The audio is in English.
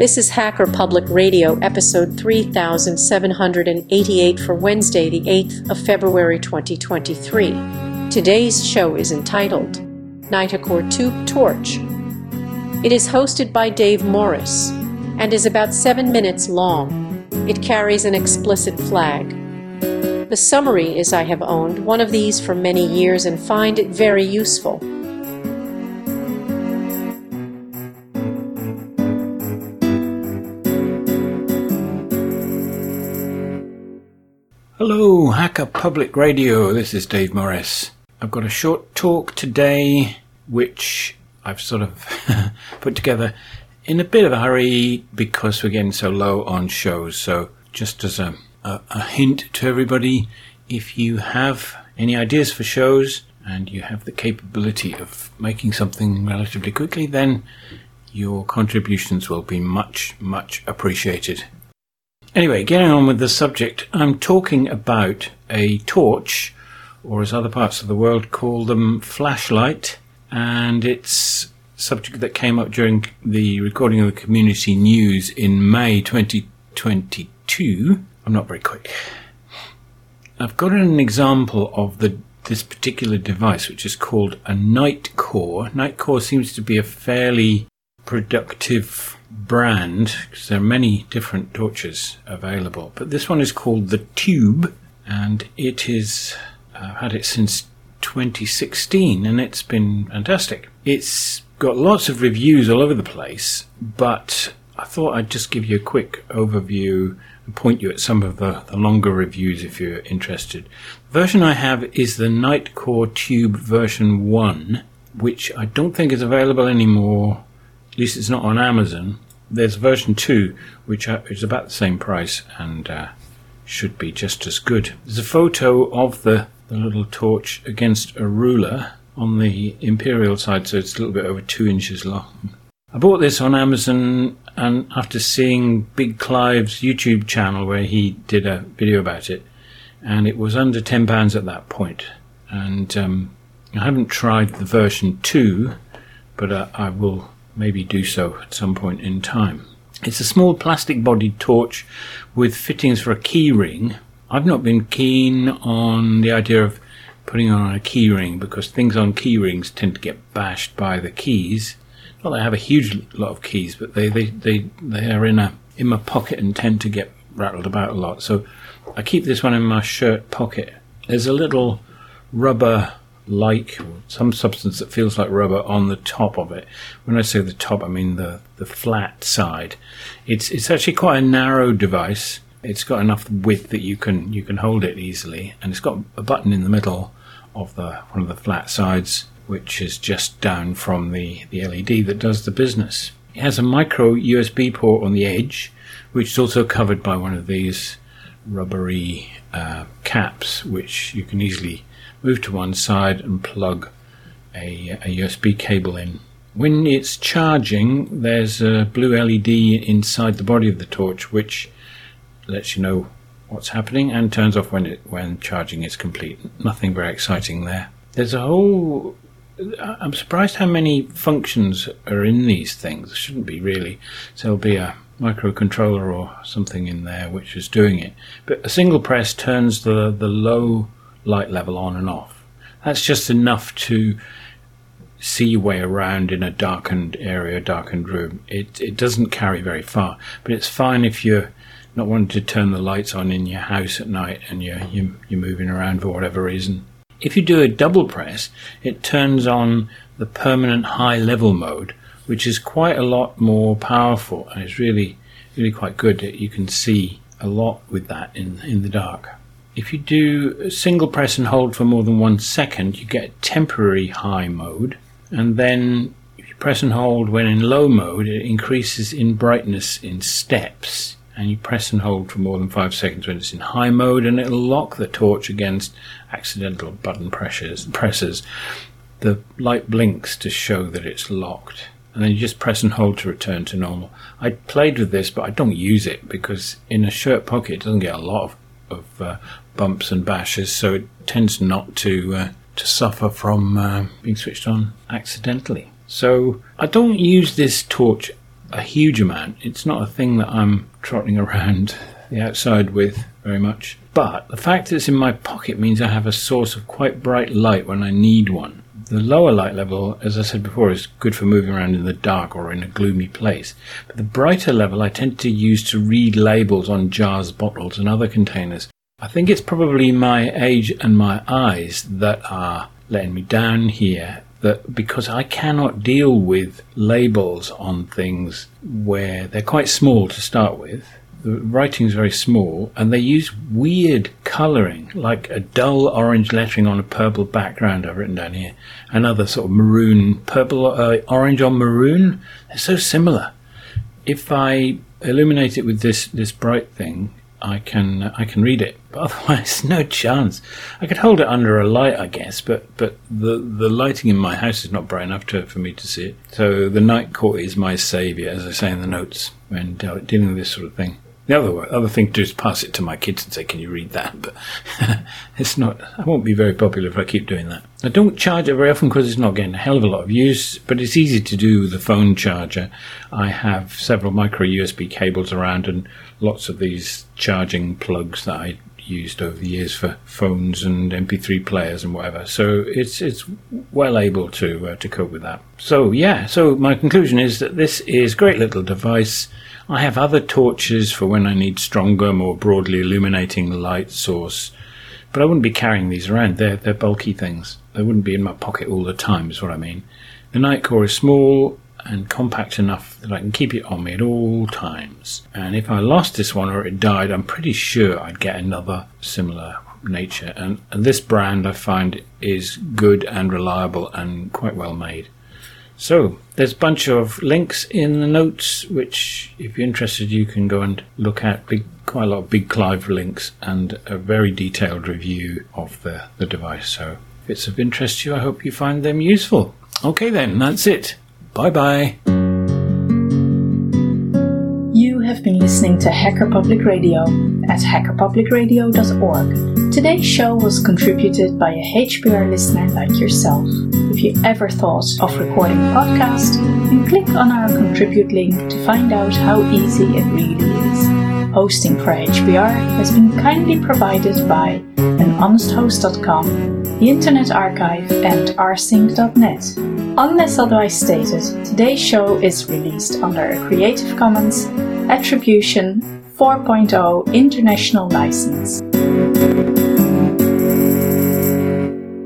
This is Hacker Public Radio, episode 3788 for Wednesday, the 8th of February, 2023. Today's show is entitled Nitecore Tube Torch. It is hosted by Dave Morris and is about 7 minutes long. It carries an explicit flag. The summary is I have owned one of these for many years and find it very useful. Hello, Hacker Public Radio. This is Dave Morris. I've got a short talk today, which I've sort of put together in a bit of a hurry because we're getting so low on shows. So just as a hint to everybody, if you have any ideas for shows and you have the capability of making something relatively quickly, then your contributions will be much, much appreciated. Anyway, getting on with the subject, I'm talking about a torch, or as other parts of the world call them, flashlight, and it's a subject that came up during the recording of the community news in May 2022. I'm not very quick. I've got an example of this particular device, which is called a Nitecore. Nitecore seems to be a fairly productive brand because there are many different torches available, but this one is called the Tube, and it is I've had it since 2016 and it's been fantastic. It's got lots of reviews all over the place, but I thought I'd just give you a quick overview and point you at some of the longer reviews if you're interested. The version I have is the Nitecore Tube version 1, which I don't think is available anymore. At least it's not on Amazon. There's version 2, which is about the same price and should be just as good. There's a photo of the little torch against a ruler on the imperial side, so it's a little bit over 2 inches long. I bought this on Amazon, and after seeing Big Clive's YouTube channel where he did a video about it, and it was under £10 at that point. And I haven't tried the version 2, but I will maybe do so at some point in time. It's a small plastic-bodied torch with fittings for a key ring. I've not been keen on the idea of putting on a key ring because things on key rings tend to get bashed by the keys. Not that I have a huge lot of keys, but they are in my pocket and tend to get rattled about a lot. So I keep this one in my shirt pocket. There's a little rubber, like some substance that feels like rubber on the top of it. When I say the top, I mean the flat side. It's actually quite a narrow device. It's got enough width that you can hold it easily, and it's got a button in the middle of one of the flat sides, which is just down from the LED that does the business. It has a micro USB port on the edge, which is also covered by one of these rubbery caps, which you can easily move to one side and plug a USB cable in. When it's charging, there's a blue LED inside the body of the torch, which lets you know what's happening and turns off when charging is complete. Nothing very exciting there. There's a whole... I'm surprised how many functions are in these things. There shouldn't be, really. So there'll be a microcontroller or something in there which is doing it. But a single press turns the low light level on and off. That's just enough to see your way around in a darkened area, darkened room. It doesn't carry very far, but it's fine if you're not wanting to turn the lights on in your house at night and you're moving around for whatever reason. If you do a double press, it turns on the permanent high level mode, which is quite a lot more powerful, and it's really, really quite good. You can see a lot with that in the dark. If you do a single press and hold for more than 1 second, you get temporary high mode, and then if you press and hold when in low mode, it increases in brightness in steps, and you press and hold for more than 5 seconds when it's in high mode, and it'll lock the torch against accidental button presses. The light blinks to show that it's locked, and then you just press and hold to return to normal. I played with this, but I don't use it because in a shirt pocket it doesn't get a lot of bumps and bashes, so it tends not to suffer from being switched on accidentally. So I don't use this torch a huge amount. It's not a thing that I'm trotting around the outside with very much. But the fact that it's in my pocket means I have a source of quite bright light when I need one. The lower light level, as I said before, is good for moving around in the dark or in a gloomy place. But the brighter level I tend to use to read labels on jars, bottles and other containers. I think it's probably my age and my eyes that are letting me down here, that because I cannot deal with labels on things where they're quite small to start with. The writing's very small, and they use weird colouring, like a dull orange lettering on a purple background I've written down here, and other sort of maroon, purple, orange on maroon. They're so similar. If I illuminate it with this bright thing, I can read it, but otherwise no chance. I could hold it under a light, I guess, but the lighting in my house is not bright enough for me to see it. So the Nitecore is my saviour, as I say in the notes, when dealing with this sort of thing. The other thing to do is pass it to my kids and say, "Can you read that?" But it's not. I won't be very popular if I keep doing that. I don't charge it very often because it's not getting a hell of a lot of use, but it's easy to do with a phone charger. I have several micro USB cables around and lots of these charging plugs that I used over the years for phones and MP3 players and whatever. So it's well able to cope with that. So yeah. So my conclusion is that this is a great little device. I have other torches for when I need stronger, more broadly illuminating light source, but I wouldn't be carrying these around. They're bulky things. They wouldn't be in my pocket all the time, is what I mean. The Nitecore is small and compact enough that I can keep it on me at all times. And if I lost this one or it died, I'm pretty sure I'd get another similar nature. And this brand, I find, is good and reliable and quite well made. So there's a bunch of links in the notes, which if you're interested you can go and look at. Quite a lot of Big Clive links and a very detailed review of the device. So if it's of interest to you, I hope you find them useful. Okay then, that's it. Bye-bye. You have been listening to Hacker Public Radio at hackerpublicradio.org. Today's show was contributed by a HPR listener like yourself. If you ever thought of recording a podcast, then click on our contribute link to find out how easy it really is. Hosting for HPR has been kindly provided by honesthost.com, the Internet Archive and rsync.net. Unless otherwise stated, today's show is released under a Creative Commons Attribution 4.0 International License.